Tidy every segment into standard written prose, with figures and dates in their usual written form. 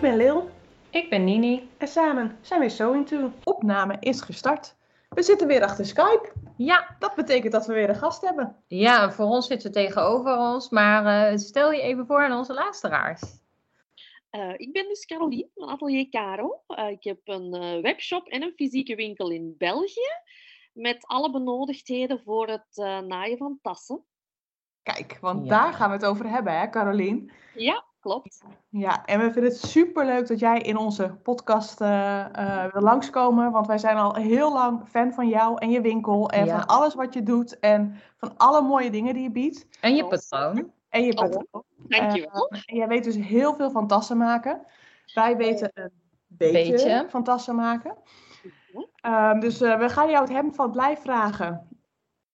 Ik ben Lil. Ik ben Nini. En samen zijn we So Into. Opname is gestart. We zitten weer achter Skype. Ja. Dat betekent dat we weer een gast hebben. Ja, voor ons zit ze tegenover ons. Maar stel je even voor aan onze luisteraars. Ik ben dus Carolien van Atelier Caro. Ik heb een webshop en een fysieke winkel in België. Met alle benodigdheden voor het naaien van tassen. Kijk, want daar gaan we het over hebben, hè, Carolien? Ja, klopt. Ja, en we vinden het superleuk dat jij in onze podcast wil langskomen. Want wij zijn al heel lang fan van jou en je winkel. En van alles wat je doet. En van alle mooie dingen die je biedt. En je patroon. En je patroon. Dankjewel. En jij weet dus heel veel van tassen maken. Wij weten een beetje van tassen maken. Dus we gaan jou het hemd van het lijf vragen.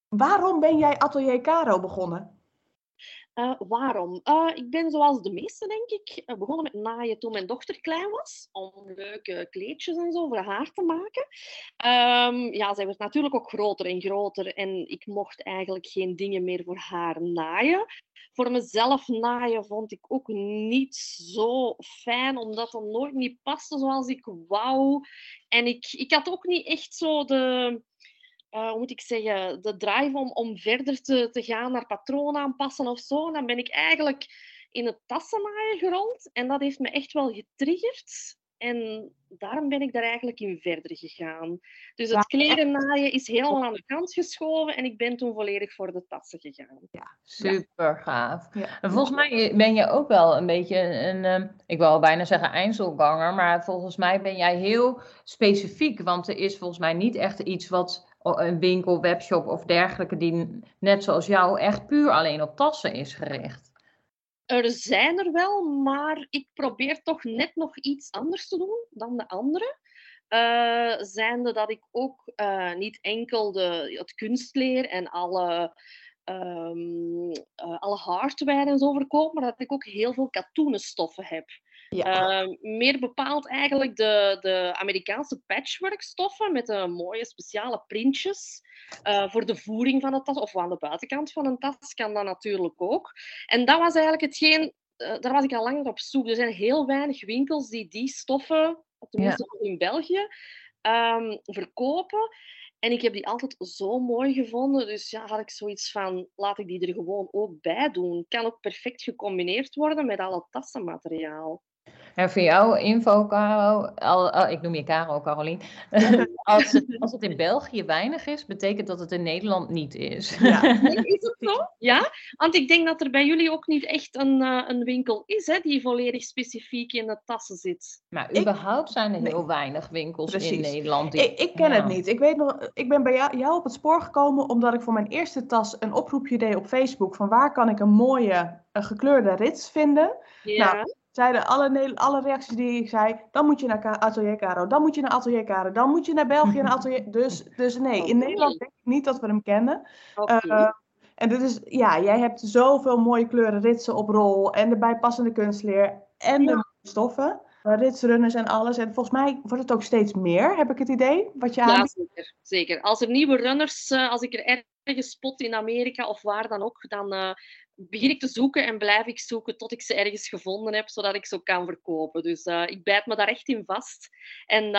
Waarom ben jij Atelier Caro begonnen? Ik ben zoals de meesten, denk ik, begonnen met naaien toen mijn dochter klein was. Om leuke kleedjes en zo voor haar te maken. Zij werd natuurlijk ook groter en groter. En ik mocht eigenlijk geen dingen meer voor haar naaien. Voor mezelf naaien vond ik ook niet zo fijn. Omdat het nooit niet paste zoals ik wou. En ik had ook niet echt zo de... de drive om verder te gaan naar patroon aanpassen of zo. Dan ben ik eigenlijk in het tassennaaien gerold. En dat heeft me echt wel getriggerd. En daarom ben ik daar eigenlijk in verder gegaan. Dus het kledennaaien is helemaal aan de kant geschoven. En ik ben toen volledig voor de tassen gegaan. Ja, super gaaf. Ja. En volgens mij ben je ook wel een beetje een ik wil bijna zeggen Einzelganger. Maar volgens mij ben jij heel specifiek. Want er is volgens mij niet echt iets wat... een winkel, webshop of dergelijke die net zoals jou echt puur alleen op tassen is gericht. Er zijn er wel, maar ik probeer toch net nog iets anders te doen dan de anderen. Zijnde dat ik ook niet enkel het kunstleer en alle hardware en zo verkoop, maar dat ik ook heel veel katoenen stoffen heb. Ja. Meer bepaald eigenlijk de Amerikaanse patchworkstoffen met de mooie speciale printjes voor de voering van de tas of aan de buitenkant van een tas kan dat natuurlijk ook. En dat was eigenlijk hetgeen, daar was ik al langer op zoek. Er zijn heel weinig winkels die stoffen, tenminste in België, verkopen. En ik heb die altijd zo mooi gevonden. Dus had ik zoiets van, laat ik die er gewoon ook bij doen. Kan ook perfect gecombineerd worden met alle tassenmateriaal. En voor jou info, Caro, ik noem je Caro, Carolien. Als het in België weinig is, betekent dat het in Nederland niet is. Ja. Is het zo? Ja, want ik denk dat er bij jullie ook niet echt een winkel is hè, die volledig specifiek in de tassen zit. Maar überhaupt zijn er heel weinig winkels in Nederland. Ik ken het niet. Ik weet nog, ik ben bij jou op het spoor gekomen omdat ik voor mijn eerste tas een oproepje deed op Facebook van waar kan ik een mooie gekleurde rits vinden. Ja. Nou, zeiden alle reacties die ik zei, dan moet je naar Atelier Caro, dan moet je naar Atelier Caro, dan moet je naar België naar Atelier. Dus nee, in Nederland denk ik niet dat we hem kenden. Okay. En dit is, jij hebt zoveel mooie kleuren ritsen op rol en de bijpassende kunstleer en de stoffen, ritsrunners en alles. En volgens mij wordt het ook steeds meer, heb ik het idee, wat je aanbiedt. Ja, zeker. Als er nieuwe runners, als ik er ergens spot in Amerika of waar dan ook, dan... begin ik te zoeken en blijf ik zoeken tot ik ze ergens gevonden heb, zodat ik ze ook kan verkopen. Dus ik bijt me daar echt in vast. En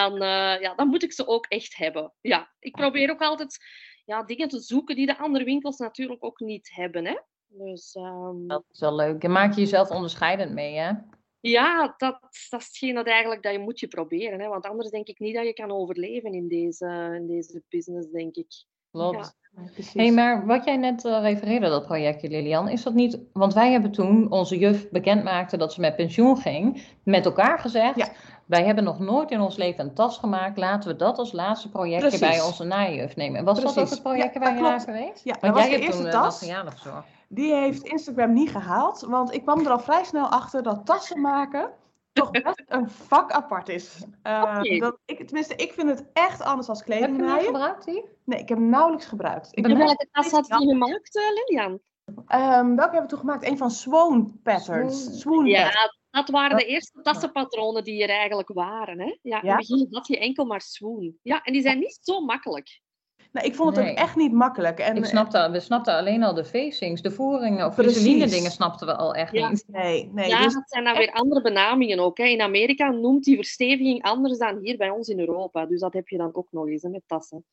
dan moet ik ze ook echt hebben. Ja, ik probeer ook altijd dingen te zoeken die de andere winkels natuurlijk ook niet hebben. Hè? Dus, dat is wel leuk. En maak je jezelf onderscheidend mee, hè? Ja, dat is hetgeen dat eigenlijk dat je moet je proberen. Hè? Want anders denk ik niet dat je kan overleven in deze business, denk ik. Klopt. Ja, hey, maar wat jij net refereerde, dat projectje Lilian, is dat niet... Want wij hebben toen onze juf bekendmaakte dat ze met pensioen ging, met elkaar gezegd... Ja. Wij hebben nog nooit in ons leven een tas gemaakt. Laten we dat als laatste projectje bij onze naaijuf nemen. En was dat ook het projectje bij jou geweest? Ja, dat was de eerste tas. Die heeft Instagram niet gehaald. Want ik kwam er al vrij snel achter dat tassen maken... toch best een vak apart is. Ik vind het echt anders als kleding. Heb je hem gebruikt, die? Nee, ik heb hem nauwelijks gebruikt. Welke tas had je gemaakt, Lilian? Welke hebben we toen gemaakt? Een van Swoon Patterns. Dat waren de eerste tassenpatronen die er eigenlijk waren. Hè? Ja, in het begin had je enkel maar Swoon. Ja, en die zijn niet zo makkelijk. Nou, ik vond het ook echt niet makkelijk. En, we snapten alleen al de facings, de voeringen of visuele dingen snapten we al echt niet. Nee, ja, dus dat zijn dan echt weer andere benamingen ook. Hè. In Amerika noemt die versteviging anders dan hier bij ons in Europa. Dus dat heb je dan ook nog eens hè, met tassen.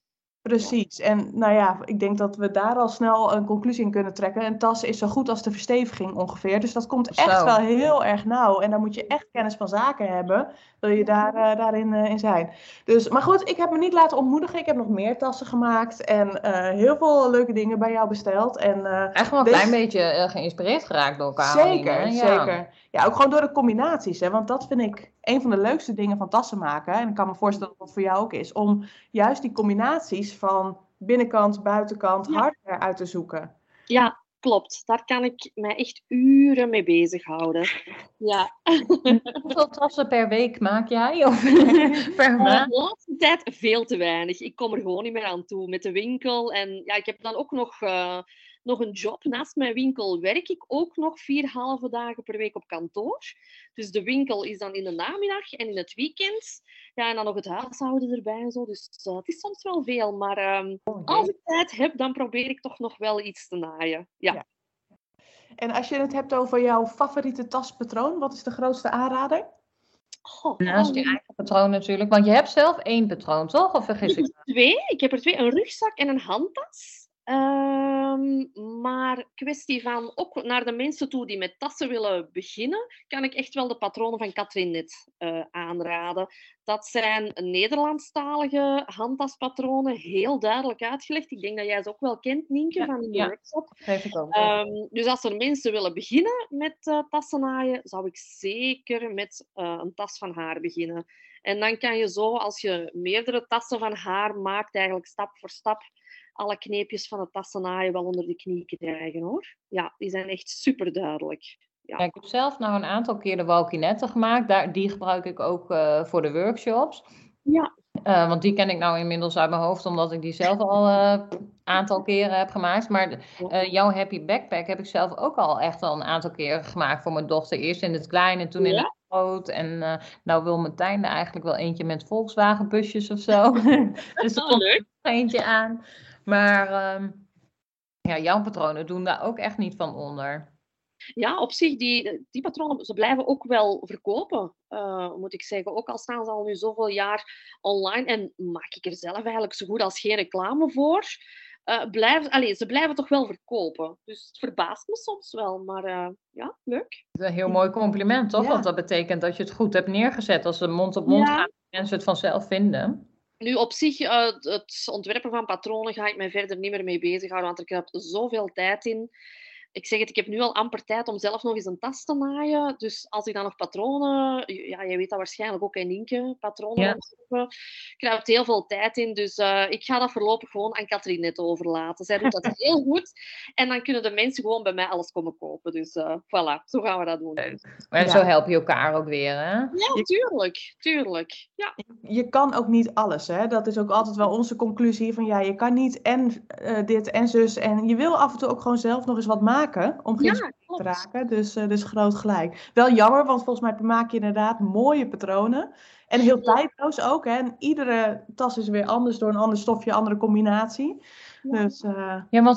Precies. En nou ja, ik denk dat we daar al snel een conclusie in kunnen trekken. Een tas is zo goed als de versteviging ongeveer. Dus dat komt echt wel heel erg nauw. En daar moet je echt kennis van zaken hebben. Wil je daarin zijn. Dus, maar goed, ik heb me niet laten ontmoedigen. Ik heb nog meer tassen gemaakt. En heel veel leuke dingen bij jou besteld. En, echt wel een klein beetje geïnspireerd geraakt door elkaar. Zeker. Ja, ook gewoon door de combinaties. Hè, want dat vind ik een van de leukste dingen van tassen maken. En ik kan me voorstellen dat dat voor jou ook is. Om juist die combinaties van binnenkant, buitenkant, hardware uit te zoeken. Ja, klopt. Daar kan ik mij echt uren mee bezighouden. Ja. Hoeveel tassen per week maak jij? Of per maand? De laatste tijd veel te weinig. Ik kom er gewoon niet meer aan toe met de winkel. En ja, ik heb dan ook nog een job. Naast mijn winkel werk ik ook nog 4,5 dagen per week op kantoor. Dus de winkel is dan in de namiddag en in het weekend. Ja, en dan nog het huishouden erbij en zo. Dus het is soms wel veel. Maar als ik tijd heb, dan probeer ik toch nog wel iets te naaien. Ja. En als je het hebt over jouw favoriete taspatroon, wat is de grootste aanrader? Naast je eigen patroon natuurlijk. Want je hebt zelf 1 patroon, toch? Of vergis ik me? 2. Ik heb er 2. Een rugzak en een handtas. Maar kwestie van ook naar de mensen toe die met tassen willen beginnen, kan ik echt wel de patronen van Katrinette aanraden. Dat zijn Nederlandstalige handtaspatronen, heel duidelijk uitgelegd. Ik denk dat jij ze ook wel kent, Nienke, van de workshop. Dus als er mensen willen beginnen met tassen naaien, zou ik zeker met een tas van haar beginnen. En dan kan je zo, als je meerdere tassen van haar maakt, eigenlijk stap voor stap alle kneepjes van het tassennaaien wel onder de knie krijgen, hoor. Ja, die zijn echt super duidelijk. Ja. Ik heb zelf nou een aantal keer de walkinetten gemaakt. Die gebruik ik ook voor de workshops. Ja. Want die ken ik nou inmiddels uit mijn hoofd, omdat ik die zelf al een aantal keren heb gemaakt. Maar jouw happy backpack heb ik zelf ook al echt al een aantal keren gemaakt voor mijn dochter. Eerst in het klein en toen in het groot. En nou wil Martijn er eigenlijk wel eentje met Volkswagenbusjes of zo. Dus dat komt er eentje aan. Maar ja, jouw patronen doen daar ook echt niet van onder. Ja, op zich, die patronen, ze blijven ook wel verkopen, moet ik zeggen. Ook al staan ze al nu zoveel jaar online en maak ik er zelf eigenlijk zo goed als geen reclame voor. Ze blijven toch wel verkopen. Dus het verbaast me soms wel, maar ja, leuk. Een heel mooi compliment, toch? Ja. Want dat betekent dat je het goed hebt neergezet. Als ze mond op mond gaan, mensen het vanzelf vinden. Nu, op zich, het ontwerpen van patronen ga ik mij verder niet meer mee bezighouden, want ik heb zoveel tijd in. Ik zeg het, ik heb nu al amper tijd om zelf nog eens een tas te naaien. Dus als ik dan nog patronen... Ja, jij weet dat waarschijnlijk ook, in Nienke, patronen ontwerpen. Ik krijg er heel veel tijd in, dus ik ga dat voorlopig gewoon aan Katrinette overlaten. Zij doet dat heel goed. En dan kunnen de mensen gewoon bij mij alles komen kopen. Dus voilà, zo gaan we dat doen. En zo help je elkaar ook weer, hè? Ja, tuurlijk. Ja. Je kan ook niet alles, hè? Dat is ook altijd wel onze conclusie van... Ja, je kan niet en dit en zus. En je wil af en toe ook gewoon zelf nog eens wat maken. Om geïnspireerd te raken. Dus groot gelijk. Wel jammer, want volgens mij maak je inderdaad mooie patronen. En heel tijdloos ook. Hè? En iedere tas is weer anders door een ander stofje, andere combinatie. Ja, dus,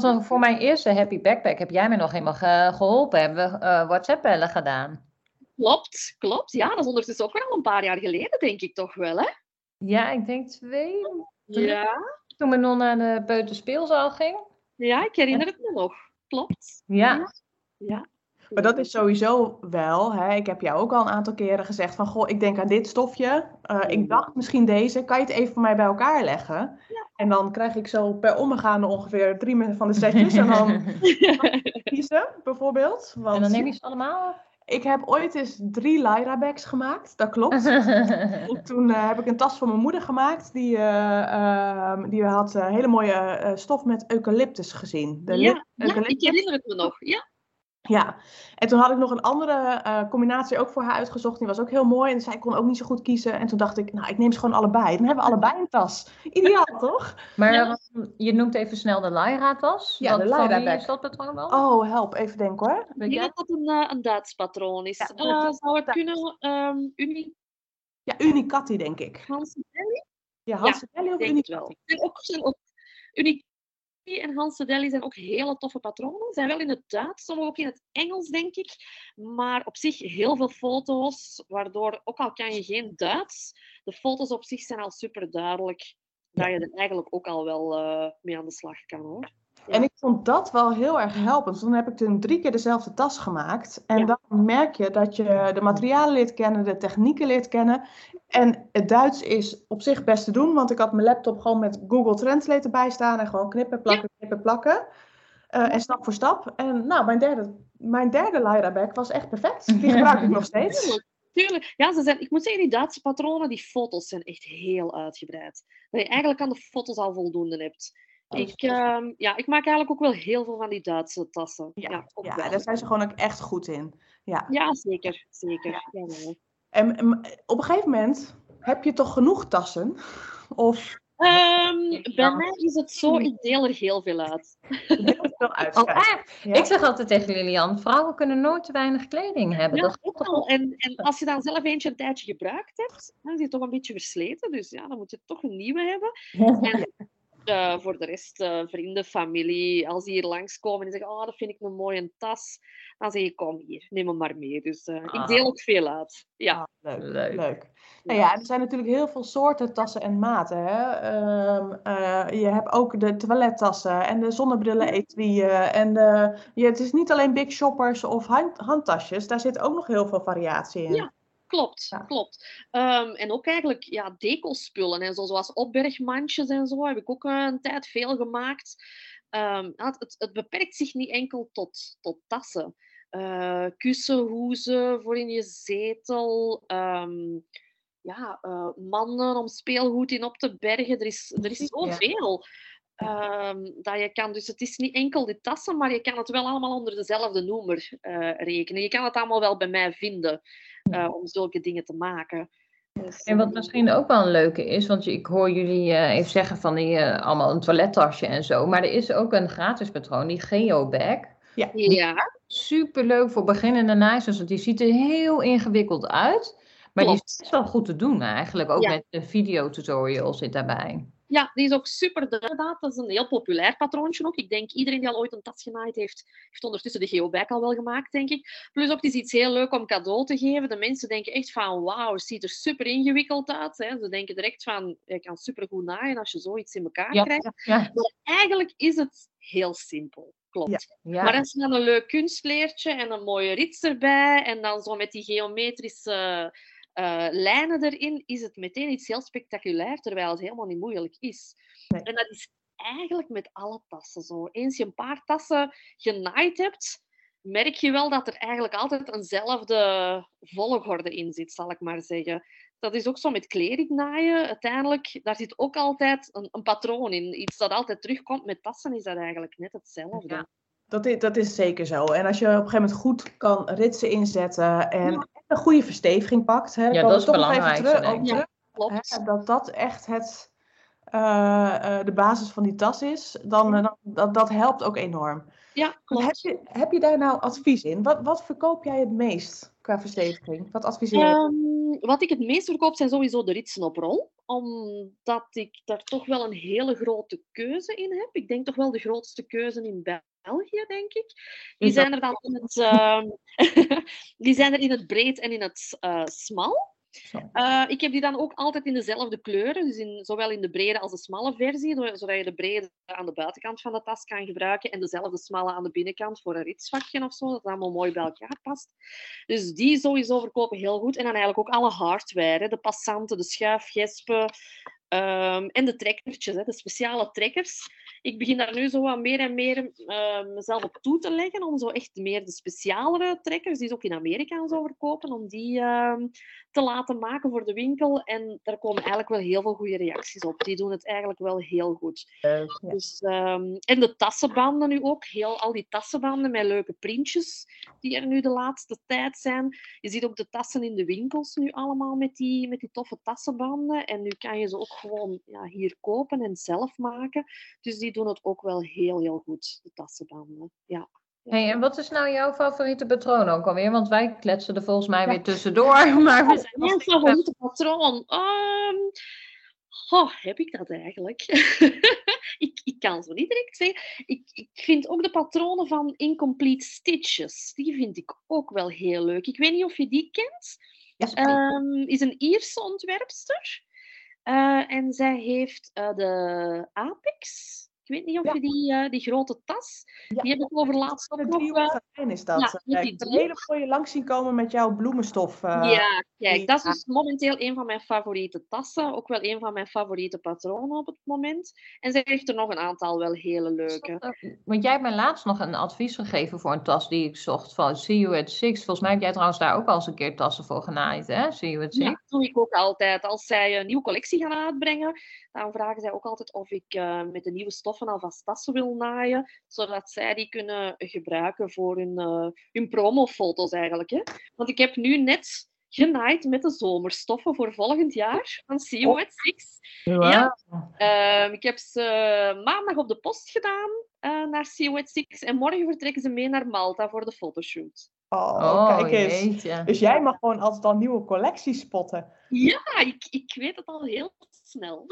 want voor mijn eerste happy backpack heb jij me nog helemaal geholpen. Hebben we WhatsApp-bellen gedaan. Klopt. Ja, dat is ondertussen ook wel een paar jaar geleden, denk ik toch wel, hè? Ja, ik denk 2, 3. Ja. Toen mijn non naar de peuterspeelzaal ging. Ja, ik herinner het me nog. Klopt. Ja. Maar dat is sowieso wel, hè, ik heb jou ook al een aantal keren gezegd van, goh, ik denk aan dit stofje, ik dacht misschien deze, kan je het even voor mij bij elkaar leggen? Ja. En dan krijg ik zo per omgaande ongeveer 3 van de setjes en dan kiezen, bijvoorbeeld. Want, en dan neem je ze allemaal? Ik heb ooit eens 3 Lyra bags gemaakt, dat klopt. Toen heb ik een tas voor mijn moeder gemaakt. Die had hele mooie stof met eucalyptus gezien. Ik herinner het me nog. Ja, en toen had ik nog een andere combinatie ook voor haar uitgezocht. Die was ook heel mooi en zij kon ook niet zo goed kiezen. En toen dacht ik, nou, ik neem ze gewoon allebei. Dan hebben we allebei een tas. Ideaal, toch? Maar je noemt even snel de Lyra-tas. Ja, de Lyra-bag. Is dat patroon wel? Oh, help. Even denken, hoor. Ik denk dat dat een Duits patroon is. Ja, zou het kunnen... Unicati, denk ik. Hansedelli? Ja, Hansedelli of Unicati. En ook Unicati en Hansedelli zijn ook hele toffe patronen. Zijn wel in het Duits, sommige ook in het Engels, denk ik. Maar op zich heel veel foto's, waardoor, ook al kan je geen Duits, de foto's op zich zijn al super duidelijk. Dat je er eigenlijk ook al wel mee aan de slag kan, hoor. Ja. En ik vond dat wel heel erg helpend. Toen heb ik toen 3 keer dezelfde tas gemaakt. En dan merk je dat je de materialen leert kennen, de technieken leert kennen. En het Duits is op zich best te doen, want ik had mijn laptop gewoon met Google Translate erbij staan. En gewoon knippen, plakken, knippen, plakken. En stap voor stap. En nou, mijn derde Lyra-bag was echt perfect. Die gebruik ik nog steeds. Tuurlijk. Ja, ze zijn, ik moet zeggen, die Duitse patronen, die foto's zijn echt heel uitgebreid. Dat je eigenlijk aan de foto's al voldoende hebt. Ik maak eigenlijk ook wel heel veel van die Duitse tassen. Ja, daar zijn ze gewoon ook echt goed in. Ja, zeker. Ja. Ja. En op een gegeven moment, heb je toch genoeg tassen? Of... bij mij is het zo, ik deel er heel veel uit. Heel veel uit. Oh, echt? Ja? Ik zeg altijd tegen Lilian, vrouwen kunnen nooit te weinig kleding hebben. Ja, dat ook wel. En als je dan zelf eentje een tijdje gebruikt hebt, dan is die toch een beetje versleten. Dus ja, dan moet je toch een nieuwe hebben. En... voor de rest, vrienden, familie, als die hier langskomen en zeggen, oh, dat vind ik een mooie tas, dan zeg je, kom hier, neem hem maar mee. Dus ik deel ook veel uit. Ja. Ah, leuk. Nou ja, er zijn natuurlijk heel veel soorten tassen en maten. Hè? Je hebt ook de toilettassen en de zonnebrillen-etuïen. Het is niet alleen big shoppers of handtasjes, daar zit ook nog heel veel variatie in. Ja. Klopt. En ook eigenlijk decospullen en zo, zoals opbergmandjes en zo, heb ik ook een tijd veel gemaakt. Het beperkt zich niet enkel tot tassen. Kussen, hoezen voor in je zetel. Manden om speelgoed in op te bergen. Er is zoveel. Dat je kan, dus het is niet enkel die tassen, maar je kan het wel allemaal onder dezelfde noemer rekenen. Je kan het allemaal wel bij mij vinden om zulke dingen te maken. Dus, en wat misschien ook wel een leuke is, want ik hoor jullie even zeggen van die allemaal een toilettasje en zo, maar er is ook een gratis patroon, die Geobag. Ja. Super leuk voor beginnende naaisters, want die ziet er heel ingewikkeld uit, maar die is best wel goed te doen eigenlijk, ook met de videotutorial zit daarbij. Ja, die is ook super duidelijk. Dat is een heel populair patroontje ook. Ik denk, iedereen die al ooit een tas genaaid heeft, heeft ondertussen de Geobag al wel gemaakt, denk ik. Plus ook, die is iets heel leuk om cadeau te geven. De mensen denken echt van, wauw, het ziet er super ingewikkeld uit. Hè. Ze denken direct van, je kan super goed naaien als je zoiets in elkaar krijgt. Ja. Maar eigenlijk is het heel simpel. Klopt. Ja. Maar als je dan een leuk kunstleertje en een mooie rits erbij, en dan zo met die geometrische... lijnen erin, is het meteen iets heel spectaculair, terwijl het helemaal niet moeilijk is. Nee. En dat is eigenlijk met alle tassen zo. Eens je een paar tassen genaaid hebt, merk je wel dat er eigenlijk altijd eenzelfde volgorde in zit, zal ik maar zeggen. Dat is ook zo met kleding naaien. Uiteindelijk, daar zit ook altijd een patroon in. Iets dat altijd terugkomt met tassen, is dat eigenlijk net hetzelfde. Ja. Dat is zeker zo. En als je op een gegeven moment goed kan ritsen inzetten en een goede versteviging pakt. Hè, ja, dat is toch belangrijk. Klopt. Hè, dat echt het, de basis van die tas is. Dat helpt ook enorm. Ja, klopt. Heb je daar nou advies in? Wat verkoop jij het meest qua versteviging? Wat adviseer je? Wat ik het meest verkoop zijn sowieso de ritsen op rol. Omdat ik daar toch wel een hele grote keuze in heb. Ik denk toch wel de grootste keuze in België, denk ik. Die zijn er in het breed en in het smal. Ik heb die dan ook altijd in dezelfde kleuren, dus zowel in de brede als de smalle versie, zodat je de brede aan de buitenkant van de tas kan gebruiken en dezelfde smalle aan de binnenkant voor een ritsvakje of zo, dat allemaal mooi bij elkaar past. Dus die sowieso verkopen heel goed. En dan eigenlijk ook alle hardware, hè, de passanten, de schuifgespen en de trekkertjes, hè, de speciale trekkers. Ik begin daar nu zo wat meer en meer mezelf op toe te leggen om zo echt meer de specialere trekkers, die ze ook in Amerika zo verkopen, om die te laten maken voor de winkel. En daar komen eigenlijk wel heel veel goede reacties op. Die doen het eigenlijk wel heel goed. Dus, en de tassenbanden nu ook. Al die tassenbanden met leuke printjes die er nu de laatste tijd zijn. Je ziet ook de tassen in de winkels nu allemaal met die toffe tassenbanden. En nu kan je ze ook gewoon hier kopen en zelf maken. Dus die doen het ook wel heel, heel goed, de tassenbanden. Ja. Hey, en wat is nou jouw favoriete patroon ook alweer? Want wij kletsen er volgens mij weer tussendoor. Maar we zijn mijn favoriete patroon? Oh, heb ik dat eigenlijk? ik kan zo niet direct zeggen. Ik vind ook de patronen van Incomplete Stitches. Die vind ik ook wel heel leuk. Ik weet niet of je die kent. Ja, is een Ierse ontwerpster. En zij heeft de Apex. Ik weet niet of je die grote tas... Ja, die heb ik over laatst ook nog... is dat. Ja, ik heb een hele mooie langs zien komen met jouw bloemenstof. Ja, kijk, dat is dus momenteel een van mijn favoriete tassen. Ook wel een van mijn favoriete patronen op het moment. En zij heeft er nog een aantal wel hele leuke. Want jij hebt mij laatst nog een advies gegeven voor een tas die ik zocht van See You at Six. Volgens mij heb jij trouwens daar ook al eens een keer tassen voor genaaid, hè? See You at Six. Ja, dat doe ik ook altijd. Als zij een nieuwe collectie gaan uitbrengen, dan vragen zij ook altijd of ik met de nieuwe stof alvast tassen wil naaien, zodat zij die kunnen gebruiken voor hun promofoto's eigenlijk. Hè? Want ik heb nu net genaaid met de zomerstoffen voor volgend jaar van See You at Six. Ja. Ik heb ze maandag op de post gedaan naar See You at Six en morgen vertrekken ze mee naar Malta voor de fotoshoot. Oh, kijk eens. Jeetje. Dus jij mag gewoon altijd al nieuwe collecties spotten. Ja, ik weet het al heel snel.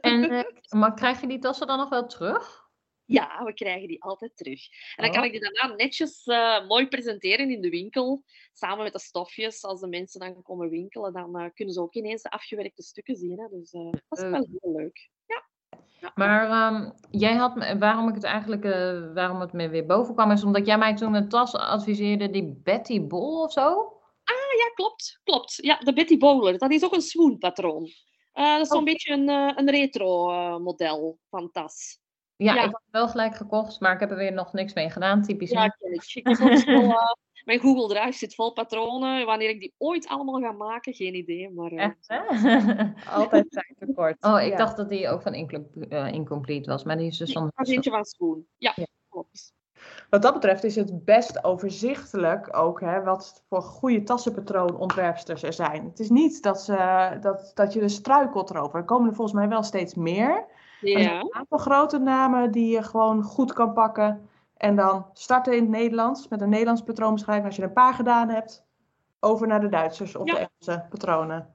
En, maar krijg je die tassen dan nog wel terug? Ja, we krijgen die altijd terug. En dan kan ik die daarna netjes mooi presenteren in de winkel. Samen met de stofjes. Als de mensen dan komen winkelen, dan kunnen ze ook ineens de afgewerkte stukken zien. Hè. Dus dat is wel heel leuk. Ja. Maar jij had, waarom het me weer boven kwam, is omdat jij mij toen een tas adviseerde, die Betty Bol of zo? Ah ja, klopt. Ja, de Betty Bowler, dat is ook een swoon patroon. Dat is zo'n beetje een retro model van tas. Ja, ik had het wel gelijk gekocht, maar ik heb er weer nog niks mee gedaan, typisch. Ja, kijk. Mijn Google Drive zit vol patronen. Wanneer ik die ooit allemaal ga maken, geen idee. Maar, echt, hè? Altijd tijd tekort. Oh, ik dacht dat die ook van Incomplete was. Maar die is dus dan... Een beetje van Swoon. Ja, klopt. Wat dat betreft is het best overzichtelijk ook, hè, wat voor goede tassenpatroonontwerpsters er zijn. Het is niet dat je dus struikelt erover. Er komen er volgens mij wel steeds meer. Ja. Er zijn een aantal grote namen die je gewoon goed kan pakken. En dan starten in het Nederlands, met een Nederlands patroon beschrijven. Als je een paar gedaan hebt, over naar de Duitsers of de Engelse patronen.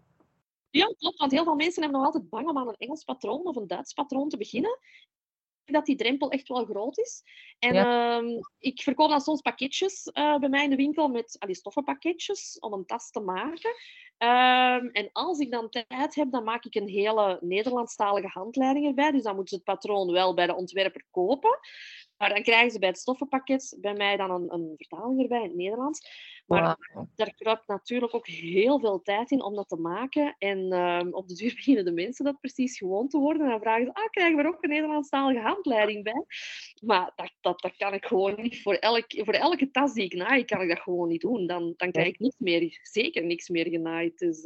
Ja, klopt, want heel veel mensen hebben nog altijd bang om aan een Engels patroon of een Duits patroon te beginnen. Dat die drempel echt wel groot is. En ik verkoop dan soms pakketjes bij mij in de winkel met stoffenpakketjes om een tas te maken. En als ik dan tijd heb, dan maak ik een hele Nederlandstalige handleiding erbij. Dus dan moeten ze het patroon wel bij de ontwerper kopen. Maar dan krijgen ze bij het stoffenpakket bij mij dan een vertaling erbij in het Nederlands. Maar daar kruipt natuurlijk ook heel veel tijd in om dat te maken. En op de duur beginnen de mensen dat precies gewoon te worden. En dan vragen ze, krijgen we er ook een Nederlandstalige handleiding bij? Maar dat kan ik gewoon niet. Voor elke tas die ik naai, kan ik dat gewoon niet doen. Dan krijg ik niks meer, zeker niks meer genaaid. Dus,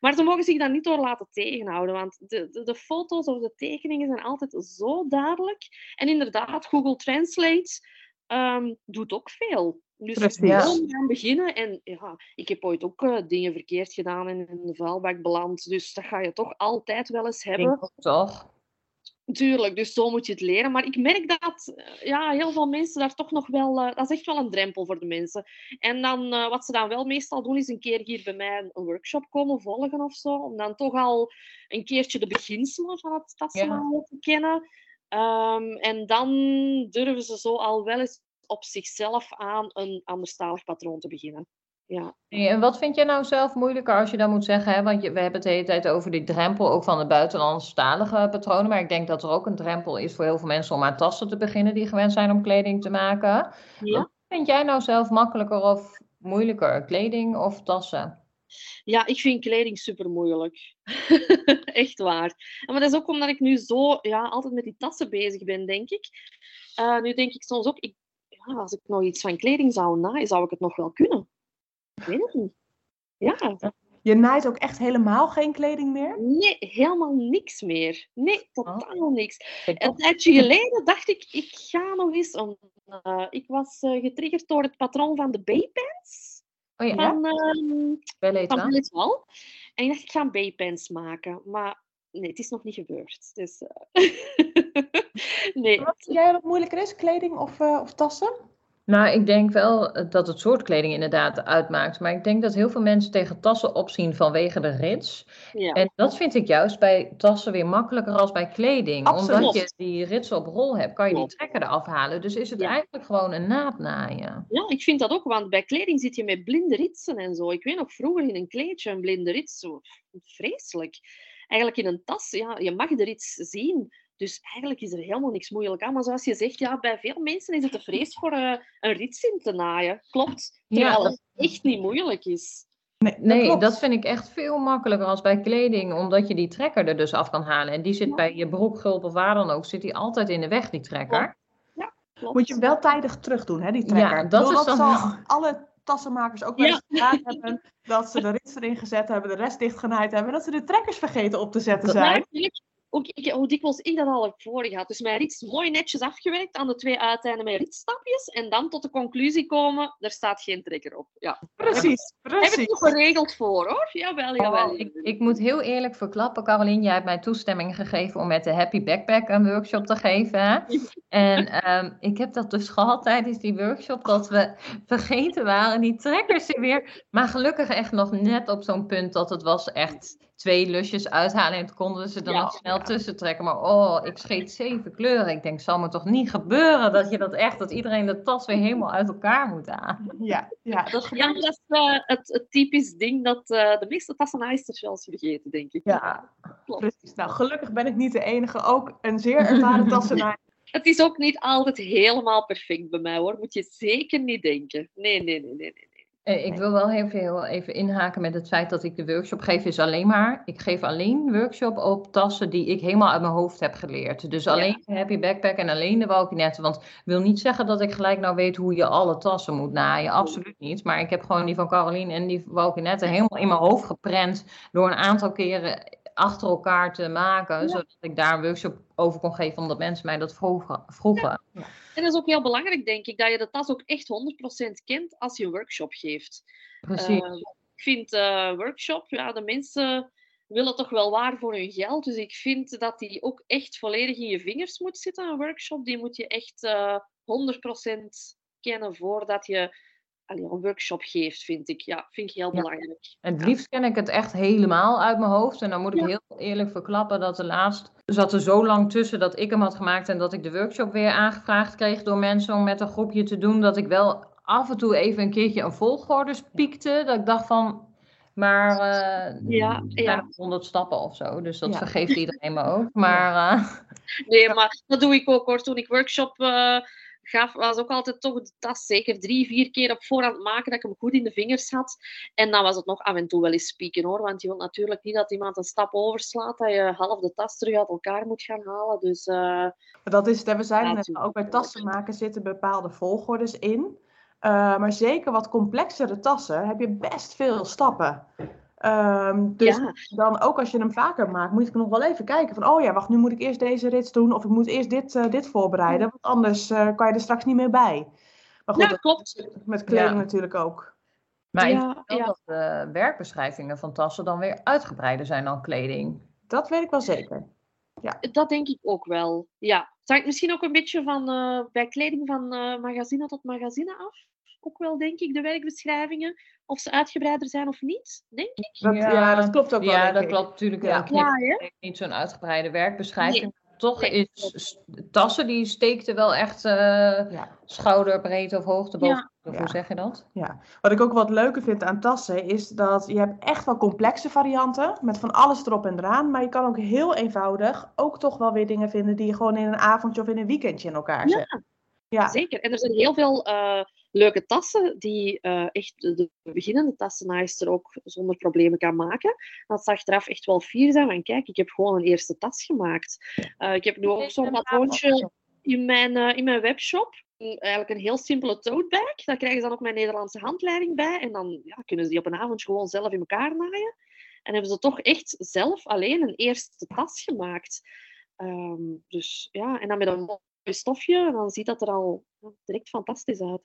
maar ze mogen zich daar niet door laten tegenhouden. Want de foto's of de tekeningen zijn altijd zo duidelijk. En inderdaad, Google Translate doet ook veel. Dus gewoon gaan beginnen. En ik heb ooit ook dingen verkeerd gedaan en in de vuilbak beland. Dus dat ga je toch altijd wel eens hebben. Ik toch? Tuurlijk, dus zo moet je het leren. Maar ik merk dat heel veel mensen daar toch nog wel... dat is echt wel een drempel voor de mensen. En dan, wat ze dan wel meestal doen, is een keer hier bij mij een workshop komen volgen of zo. Om dan toch al een keertje de beginselen van het tassenmaal te kennen. En dan durven ze zo al wel eens op zichzelf aan een anderstalig patroon te beginnen. Ja. En wat vind jij nou zelf moeilijker als je dan moet zeggen, hè? Want we hebben het de hele tijd over die drempel ook van de buitenlandstalige patronen, maar ik denk dat er ook een drempel is voor heel veel mensen om aan tassen te beginnen die gewend zijn om kleding te maken. Ja. Wat vind jij nou zelf makkelijker of moeilijker, kleding of tassen? Ja, ik vind kleding super moeilijk. Echt waar. Maar dat is ook omdat ik nu zo altijd met die tassen bezig ben, denk ik. Nu denk ik soms ook, als ik nog iets van kleding zou naaien, zou ik het nog wel kunnen. Ik weet het niet. Ja. Je naait ook echt helemaal geen kleding meer? Nee, helemaal niks meer. Nee, totaal niks. Een tijdje geleden dacht ik, ik ga nog eens... ik was getriggerd door het patroon van de baypants. Oh ja? Van Belletwal. En ik dacht, ik ga baypants maken. Maar nee, het is nog niet gebeurd. Dus... Nee. Wat jij wat moeilijker is, kleding of tassen? Nou, ik denk wel dat het soort kleding inderdaad uitmaakt. Maar ik denk dat heel veel mensen tegen tassen opzien vanwege de rits. Ja. En dat vind ik juist bij tassen weer makkelijker als bij kleding. Absoluut. Omdat je die ritsen op rol hebt, kan je die trekker eraf halen. Dus is het eigenlijk gewoon een naad naaien. Ja, ik vind dat ook. Want bij kleding zit je met blinde ritsen en zo. Ik weet nog vroeger in een kleedje een blinde rits. Zo. Vreselijk. Eigenlijk in een tas, ja, je mag de rits zien. Dus eigenlijk is er helemaal niks moeilijk aan. Maar zoals je zegt, ja, bij veel mensen is het de vrees voor een rits in te naaien. Klopt. Terwijl het echt niet moeilijk is. Nee, dat vind ik echt veel makkelijker als bij kleding. Omdat je die trekker er dus af kan halen. En die zit bij je broek, gulp of waar dan ook, zit die altijd in de weg, die trekker. Ja, klopt. Moet je hem wel tijdig terug doen, hè, die trekker. Ja, dat is dan wel... Alle tassenmakers ook wel eens gedaan hebben. Dat ze de rits erin gezet hebben, de rest dichtgenaaid hebben. En dat ze de trekkers vergeten op te zetten zijn. Hoe dikwijls ik dat al heb voorgehad. Dus mijn rits mooi netjes afgewerkt aan de twee uiteinden met ritsstapjes. En dan tot de conclusie komen, er staat geen trekker op. Ja. Precies. Heb ik het geregeld voor, hoor. Jawel. Ik moet heel eerlijk verklappen, Carolien. Jij hebt mij toestemming gegeven om met de Happy Backpack een workshop te geven. En ik heb dat dus gehad tijdens die workshop. Dat we vergeten waren, die trekkers weer. Maar gelukkig echt nog net op zo'n punt dat het was echt... 2 lusjes uithalen en het konden ze dan nog snel tussen trekken. Maar ik scheet 7 kleuren. Ik denk, zal me toch niet gebeuren dat je dat echt, dat iedereen de tas weer helemaal uit elkaar moet halen. Ja, dat is het typisch ding dat de meeste tassenaaisters wel eens vergeten, denk ik. Ja, precies. Nou, gelukkig ben ik niet de enige. Ook een zeer ervaren tassenaaister. Het is ook niet altijd helemaal perfect bij mij, hoor. Moet je zeker niet denken. Nee. Ik wil wel even inhaken met het feit dat ik de workshop geef. Ik geef alleen workshop op tassen die ik helemaal uit mijn hoofd heb geleerd. Dus alleen de Happy Backpack en alleen de walkinetten. Want ik wil niet zeggen dat ik gelijk nou weet hoe je alle tassen moet naaien. Absoluut niet. Maar ik heb gewoon die van Carolien en die walkinetten helemaal in mijn hoofd geprent. Door een aantal keren achter elkaar te maken. Ja. Zodat ik daar een workshop over kon geven. Omdat mensen mij dat vroegen. Ja. En dat is ook heel belangrijk, denk ik. Dat je de tas ook echt 100% kent als je een workshop geeft. Precies. Ik vind workshop, de mensen willen toch wel waar voor hun geld. Dus ik vind dat die ook echt volledig in je vingers moet zitten. Een workshop, die moet je echt 100% kennen voordat je... een workshop geeft, vind ik. Ja, vind ik heel belangrijk. En het liefst ken ik het echt helemaal uit mijn hoofd. En dan moet ik heel eerlijk verklappen dat de laatst zat er zo lang tussen dat ik hem had gemaakt en dat ik de workshop weer aangevraagd kreeg door mensen om met een groepje te doen, dat ik wel af en toe even een keertje een volgorde piekte. Dat ik dacht van, maar 100 stappen of zo. Dus dat vergeeft iedereen me ook. Maar, nee, maar dat doe ik ook, hoor. Toen ik workshop... was ook altijd toch de tas zeker 3-4 keer op voorhand maken, dat ik hem goed in de vingers had. En dan was het nog af en toe wel eens spieken, hoor. Want je wilt natuurlijk niet dat iemand een stap overslaat, dat je half de tas terug uit elkaar moet gaan halen. Dus, dat is het. We zijn ook bij tassen maken zitten bepaalde volgordes in. Maar zeker wat complexere tassen heb je best veel stappen. Dus dan ook als je hem vaker maakt, moet ik nog wel even kijken van, wacht, nu moet ik eerst deze rits doen of ik moet eerst dit voorbereiden, want anders kan je er straks niet meer bij. Maar goed, klopt. Met kleding natuurlijk ook. Maar ik denk dat de werkbeschrijvingen van tassen dan weer uitgebreider zijn dan kleding. Dat weet ik wel zeker. Ja. Dat denk ik ook wel, Het hangt misschien ook een beetje van bij kleding van magazine tot magazine af. Ook wel, denk ik, de werkbeschrijvingen. Of ze uitgebreider zijn of niet, denk ik. Dat klopt ook wel. Ja, dat klopt natuurlijk wel. Niet zo'n uitgebreide werkbeschrijving. Nee. Toch is tassen, die steekt er wel echt schouderbreed of hoogteboven. Ja. Hoe zeg je dat? Ja. Wat ik ook wat leuker vind aan tassen is dat je hebt echt wel complexe varianten. Met van alles erop en eraan. Maar je kan ook heel eenvoudig ook toch wel weer dingen vinden die je gewoon in een avondje of in een weekendje in elkaar zet. Ja, zeker. En er zijn heel veel... leuke tassen die echt de beginnende tassenaaister ook zonder problemen kan maken. Dat ze achteraf echt wel fier zijn. Want kijk, ik heb gewoon een eerste tas gemaakt. Ik heb nu ook zo'n patroontje in mijn webshop. Eigenlijk een heel simpele tote bag. Daar krijgen ze dan ook mijn Nederlandse handleiding bij. En dan kunnen ze die op een avond gewoon zelf in elkaar naaien. En hebben ze toch echt zelf alleen een eerste tas gemaakt. En dan met een stofje, en dan ziet dat er al direct fantastisch uit.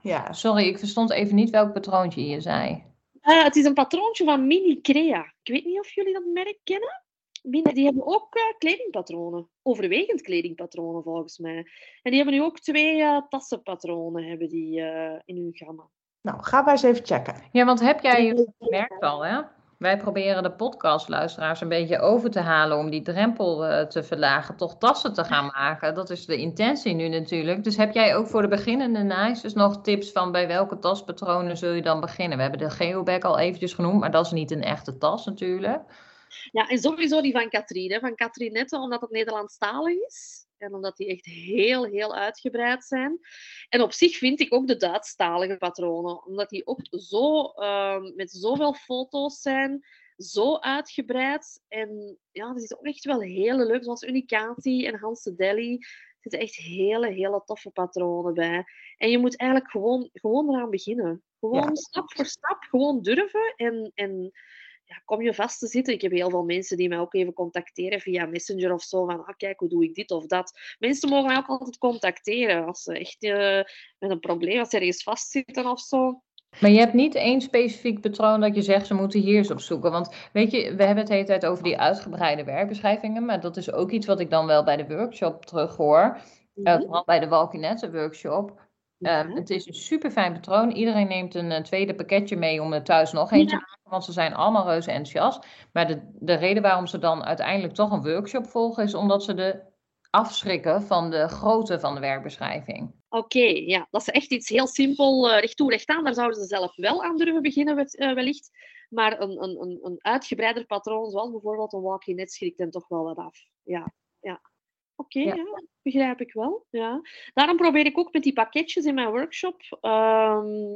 Ja. Sorry, ik verstond even niet welk patroontje je zei. Het is een patroontje van Mini Crea. Ik weet niet of jullie dat merk kennen. die hebben ook kledingpatronen. Overwegend kledingpatronen, volgens mij. En die hebben nu ook 2 tassenpatronen hebben die, in hun gamma. Nou, ga maar eens even checken. Ja, want heb jij je merkt al, hè? Wij proberen de podcastluisteraars een beetje over te halen om die drempel te verlagen, toch tassen te gaan maken. Dat is de intentie nu natuurlijk. Dus heb jij ook voor de beginnende naaisters nog tips van bij welke taspatronen zul je dan beginnen? We hebben de geobag al eventjes genoemd, maar dat is niet een echte tas natuurlijk. Ja, en sowieso die van Katrinette, omdat het Nederlandstalig is. En omdat die echt heel, heel uitgebreid zijn. En op zich vind ik ook de Duitsstalige patronen. Omdat die ook zo, met zoveel foto's zijn. Zo uitgebreid. En ja, er zitten ook echt wel hele leuke, zoals Unicati en Hansedelli. Er zitten echt hele, hele toffe patronen bij. En je moet eigenlijk gewoon eraan beginnen. Gewoon stap voor stap. Gewoon durven. En ja, kom je vast te zitten. Ik heb heel veel mensen die mij ook even contacteren via Messenger of zo. Van, kijk, hoe doe ik dit of dat? Mensen mogen mij ook altijd contacteren als ze echt met een probleem, als ze ergens vastzitten of zo. Maar je hebt niet één specifiek patroon dat je zegt, ze moeten hier eens op zoeken. Want weet je, we hebben het de hele tijd over die uitgebreide werkbeschrijvingen. Maar dat is ook iets wat ik dan wel bij de workshop terughoor. Vooral bij de Walkinette workshop. Het is een super fijn patroon. Iedereen neemt een tweede pakketje mee om er thuis nog één te maken. Want ze zijn allemaal reuze enthousiast. Maar de reden waarom ze dan uiteindelijk toch een workshop volgen is omdat ze de afschrikken van de grootte van de werkbeschrijving. Oké, ja. Dat is echt iets heel simpel. Recht toe, recht aan. Daar zouden ze zelf wel aan durven beginnen wellicht. Maar een uitgebreider patroon, zoals bijvoorbeeld een walk-in-net, schrikt hen toch wel wat af. Ja. Oké, ja, begrijp ik wel. Ja. Daarom probeer ik ook met die pakketjes in mijn workshop,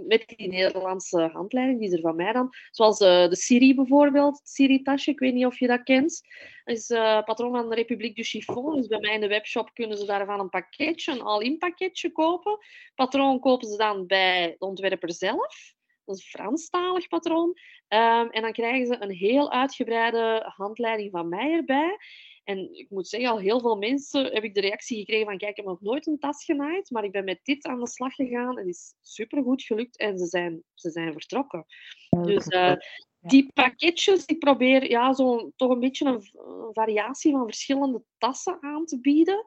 met die Nederlandse handleiding, die is er van mij dan, zoals de Siri bijvoorbeeld, het Siri-tasje, ik weet niet of je dat kent. Dat is patroon van de Republiek du Chiffon, dus bij mij in de webshop kunnen ze daarvan een pakketje, een all-in pakketje kopen. Patroon kopen ze dan bij de ontwerper zelf. Dat is een Franstalig patroon. En dan krijgen ze een heel uitgebreide handleiding van mij erbij. En ik moet zeggen, al heel veel mensen heb ik de reactie gekregen van, kijk, ik heb nog nooit een tas genaaid, maar ik ben met dit aan de slag gegaan. Het is supergoed gelukt en ze zijn vertrokken. Dus die pakketjes, ik probeer toch een beetje een variatie van verschillende tassen aan te bieden.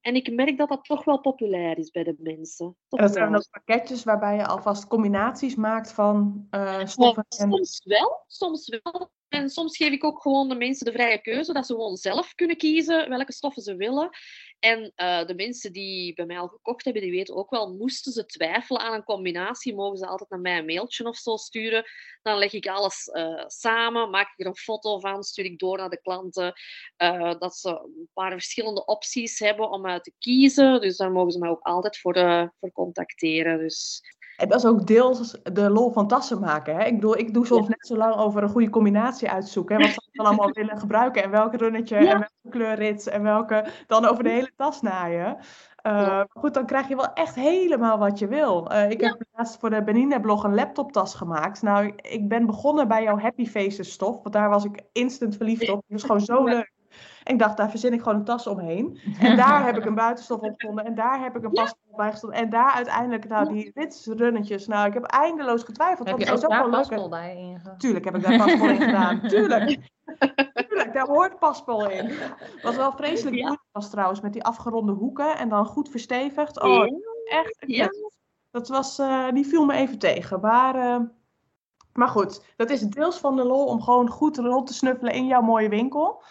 En ik merk dat dat toch wel populair is bij de mensen. En dat zijn ook pakketjes waarbij je alvast combinaties maakt van stoffen. Soms wel. En soms geef ik ook gewoon de mensen de vrije keuze, dat ze gewoon zelf kunnen kiezen welke stoffen ze willen. En de mensen die bij mij al gekocht hebben, die weten ook wel, moesten ze twijfelen aan een combinatie, mogen ze altijd naar mij een mailtje of zo sturen. Dan leg ik alles samen, maak ik er een foto van, stuur ik door naar de klanten, dat ze een paar verschillende opties hebben om uit te kiezen. Dus daar mogen ze mij ook altijd voor contacteren. Dus... En dat is ook deels de lol van tassen maken. Hè? Ik bedoel, ik doe soms net zo lang over een goede combinatie uitzoeken. Hè? Wat ze dan allemaal willen gebruiken. En welk runnetje en welke kleurrits. En welke dan over de hele tas naaien. Maar goed, dan krijg je wel echt helemaal wat je wil. Ik heb laatst voor de Benina-blog een laptoptas gemaakt. Nou, ik ben begonnen bij jouw Happy Faces stof. Want daar was ik instant verliefd op. Het was gewoon zo leuk. En ik dacht, daar verzin ik gewoon een tas omheen. En daar heb ik een buitenstof op gevonden. En daar heb ik een paspoort bij gestopt. En daar uiteindelijk, die ritsrunnetjes. Nou, ik heb eindeloos getwijfeld. Heb je ook daar paspol bij ingegaan? Tuurlijk heb ik daar paspol in gedaan. Tuurlijk, daar hoort paspol in. Was wel vreselijk moeilijk was trouwens. Met die afgeronde hoeken. En dan goed verstevigd. Oh, echt. Ja. Dat was, die viel me even tegen. Maar goed, dat is deels van de lol om gewoon goed rond te snuffelen in jouw mooie winkel.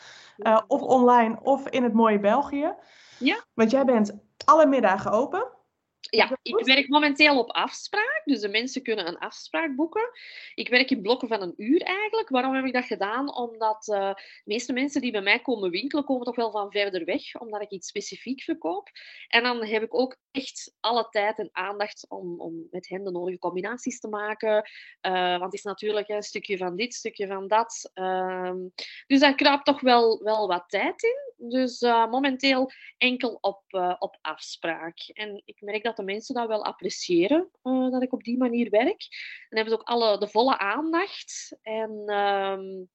Of online of in het mooie België. Ja. Want jij bent alle middagen open. Ja, ik werk momenteel op afspraak. Dus de mensen kunnen een afspraak boeken. Ik werk in blokken van een uur eigenlijk. Waarom heb ik dat gedaan? Omdat de meeste mensen die bij mij komen winkelen, komen toch wel van verder weg. Omdat ik iets specifiek verkoop. En dan heb ik ook echt alle tijd en aandacht om met hen de nodige combinaties te maken. Want het is natuurlijk een stukje van dit, stukje van dat. Dus daar kruipt toch wel wat tijd in. Dus momenteel enkel op afspraak. En ik merk dat de mensen dat wel appreciëren, dat ik op die manier werk. Dan hebben ze ook de volle aandacht. En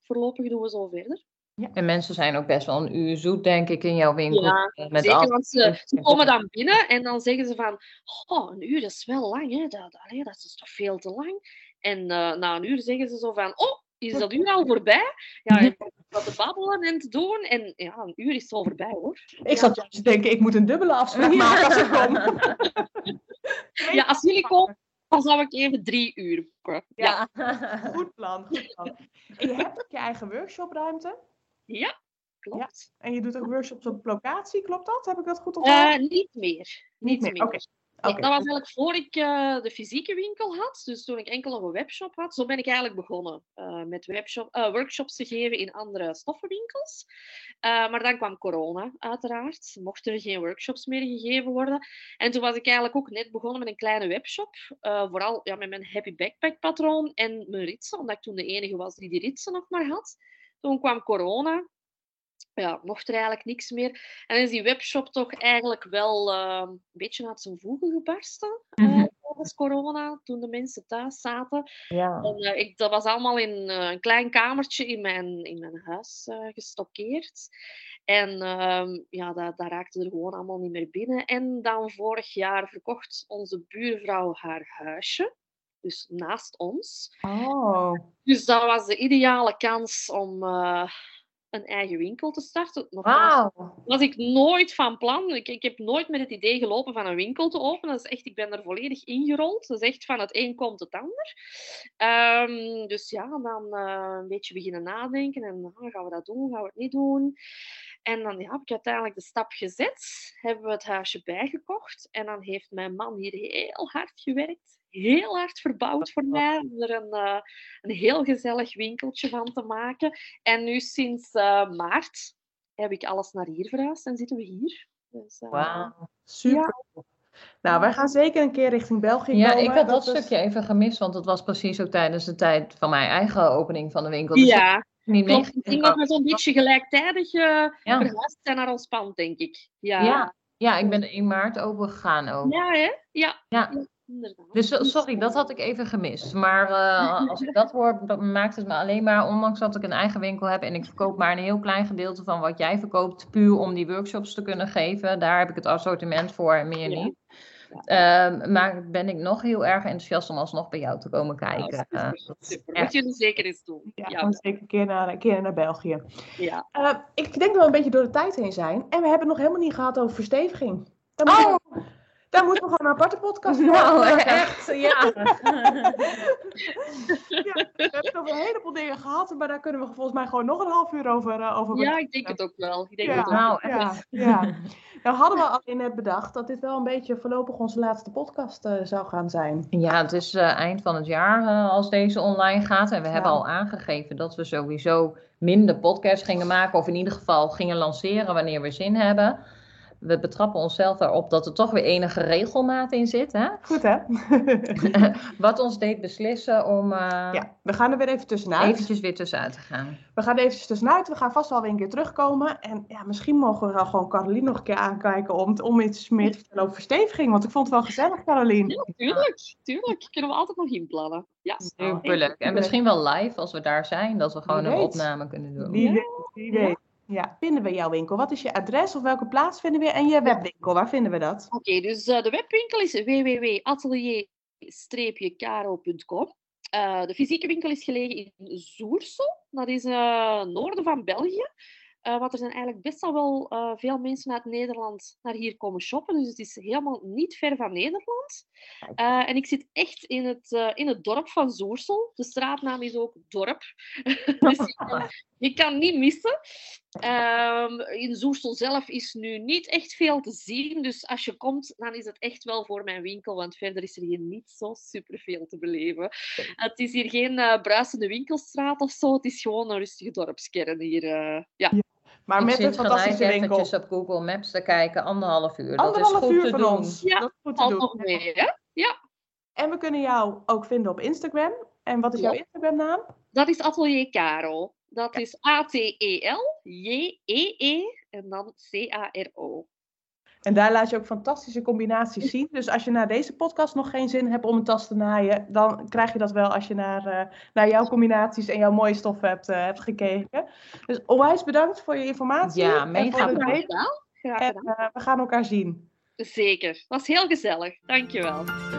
voorlopig doen we zo verder. Ja. En mensen zijn ook best wel een uur zoet, denk ik, in jouw winkel. Ja, zeker, want ze komen dan binnen en dan zeggen ze van... Oh, een uur is wel lang, hè. Dat is toch veel te lang. En na een uur zeggen ze zo van... Oh, is dat uur al voorbij? Ja, ik zat te babbelen en te doen. En ja, een uur is zo voorbij, hoor. Ik zat juist te denken, ik moet een dubbele afspraak maken als ik kom. Ja, als jullie komen, dan zou ik even 3 uur. Ja. Goed plan, goed plan. En je hebt ook je eigen workshopruimte? Ja, klopt. Ja. En je doet ook workshops op locatie, klopt dat? Heb ik dat goed onthouden? Niet meer. Okay. Okay. Dat was eigenlijk voor ik de fysieke winkel had. Dus toen ik enkel nog een webshop had. Zo ben ik eigenlijk begonnen met workshops te geven in andere stoffenwinkels. Maar dan kwam corona uiteraard. Mochten er geen workshops meer gegeven worden. En toen was ik eigenlijk ook net begonnen met een kleine webshop. Vooral met mijn happy backpack patroon en mijn ritsen. Omdat ik toen de enige was die die ritsen nog maar had. Toen kwam corona. Ja, mocht er eigenlijk niks meer. En is die webshop toch eigenlijk wel een beetje uit zijn voegen gebarsten. Volgens corona, toen de mensen thuis zaten. Ja. En, dat was allemaal in een klein kamertje in mijn huis gestockeerd. En dat raakte er gewoon allemaal niet meer binnen. En dan vorig jaar verkocht onze buurvrouw haar huisje. Dus naast ons. Oh. Dus dat was de ideale kans om... een eigen winkel te starten. Nogmaals, was ik nooit van plan. Ik heb nooit met het idee gelopen van een winkel te openen. Dat is echt, ik ben er volledig ingerold. Dat is echt van het een komt het ander. Dan een beetje beginnen nadenken. En gaan we dat doen? Gaan we het niet doen? En dan heb ik uiteindelijk de stap gezet. Hebben we het huisje bijgekocht. En dan heeft mijn man hier heel hard gewerkt. Heel hard verbouwd voor mij. Om er een heel gezellig winkeltje van te maken. En nu sinds maart heb ik alles naar hier verhuisd. En zitten we hier. Dus, wauw, super. Ja. Nou, wij gaan zeker een keer richting België komen. Ja, ik had dat stukje even gemist. Want dat was precies ook tijdens de tijd van mijn eigen opening van de winkel. Dus ja. Klopt, ik denk dat we zo'n beetje gelijktijdig verhuisd zijn naar ons pand, denk ik. Ja, ik ben in maart open gegaan ook. Ja, hè? Ja. Inderdaad. Dus sorry, dat had ik even gemist. Maar als ik dat hoor, dat maakt het me alleen maar... Ondanks dat ik een eigen winkel heb en ik verkoop maar een heel klein gedeelte van wat jij verkoopt... puur om die workshops te kunnen geven. Daar heb ik het assortiment voor en meer niet. Maar ben ik nog heel erg enthousiast om alsnog bij jou te komen kijken. Super. Moet jullie zeker eens doen. Ja, we gaan zeker een keer naar België. Ja. Ik denk dat we een beetje door de tijd heen zijn. En we hebben het nog helemaal niet gehad over versteviging. Daar moeten we gewoon een aparte podcast voor maken. Echt, ja. We hebben het over een heleboel dingen gehad, maar daar kunnen we volgens mij gewoon nog een half uur over ja, ik denk het ook wel. Nou, hadden we al net bedacht dat dit wel een beetje voorlopig onze laatste podcast zou gaan zijn. Ja, het is eind van het jaar als deze online gaat. En we hebben al aangegeven dat we sowieso minder podcasts gingen maken. Of in ieder geval gingen lanceren wanneer we zin hebben. We betrappen onszelf daarop dat er toch weer enige regelmaat in zit. Hè? Goed, hè? Wat ons deed beslissen om... we gaan er weer even tussenuit. Eventjes weer tussenuit te gaan. We gaan eventjes tussenuit. We gaan vast wel weer een keer terugkomen. En ja, misschien mogen we dan gewoon Carolien nog een keer aankijken om iets meer te vertellen over versteviging. Want ik vond het wel gezellig, Carolien. Ja, tuurlijk. Kunnen we altijd nog inplannen. Ja, superleuk. En misschien wel live als we daar zijn. Dat we gewoon een opname kunnen doen. Wie weet. Ja, vinden we jouw winkel? Wat is je adres of welke plaats vinden we? En je webwinkel, waar vinden we dat? Oké, dus de webwinkel is www.atelier-caro.com. De fysieke winkel is gelegen in Zoersel. Dat is noorden van België. Want er zijn eigenlijk best al wel veel mensen uit Nederland naar hier komen shoppen. Dus het is helemaal niet ver van Nederland. En ik zit echt in het dorp van Zoersel. De straatnaam is ook Dorp. Dus je kan niet missen. In Zoersel zelf is nu niet echt veel te zien. Dus als je komt, dan is het echt wel voor mijn winkel. Want verder is er hier niet zo superveel te beleven. Het is hier geen bruisende winkelstraat of zo. Het is gewoon een rustige dorpskern hier. Maar ik met een fantastische winkel. Eventjes op Google Maps te kijken. 1,5 uur. Dat is goed te doen. Ja, dat valt nog mee. Hè? Ja. En we kunnen jou ook vinden op Instagram. En wat is jouw Instagram-naam? Dat is Atelier Caro. Dat is Ateljee en dan Caro. En daar laat je ook fantastische combinaties zien. Dus als je na deze podcast nog geen zin hebt om een tas te naaien, dan krijg je dat wel als je naar jouw combinaties en jouw mooie stoffen hebt gekeken. Dus onwijs bedankt voor je informatie. Ja, mega bedankt. En we gaan elkaar zien. Zeker. Het was heel gezellig. Dankjewel.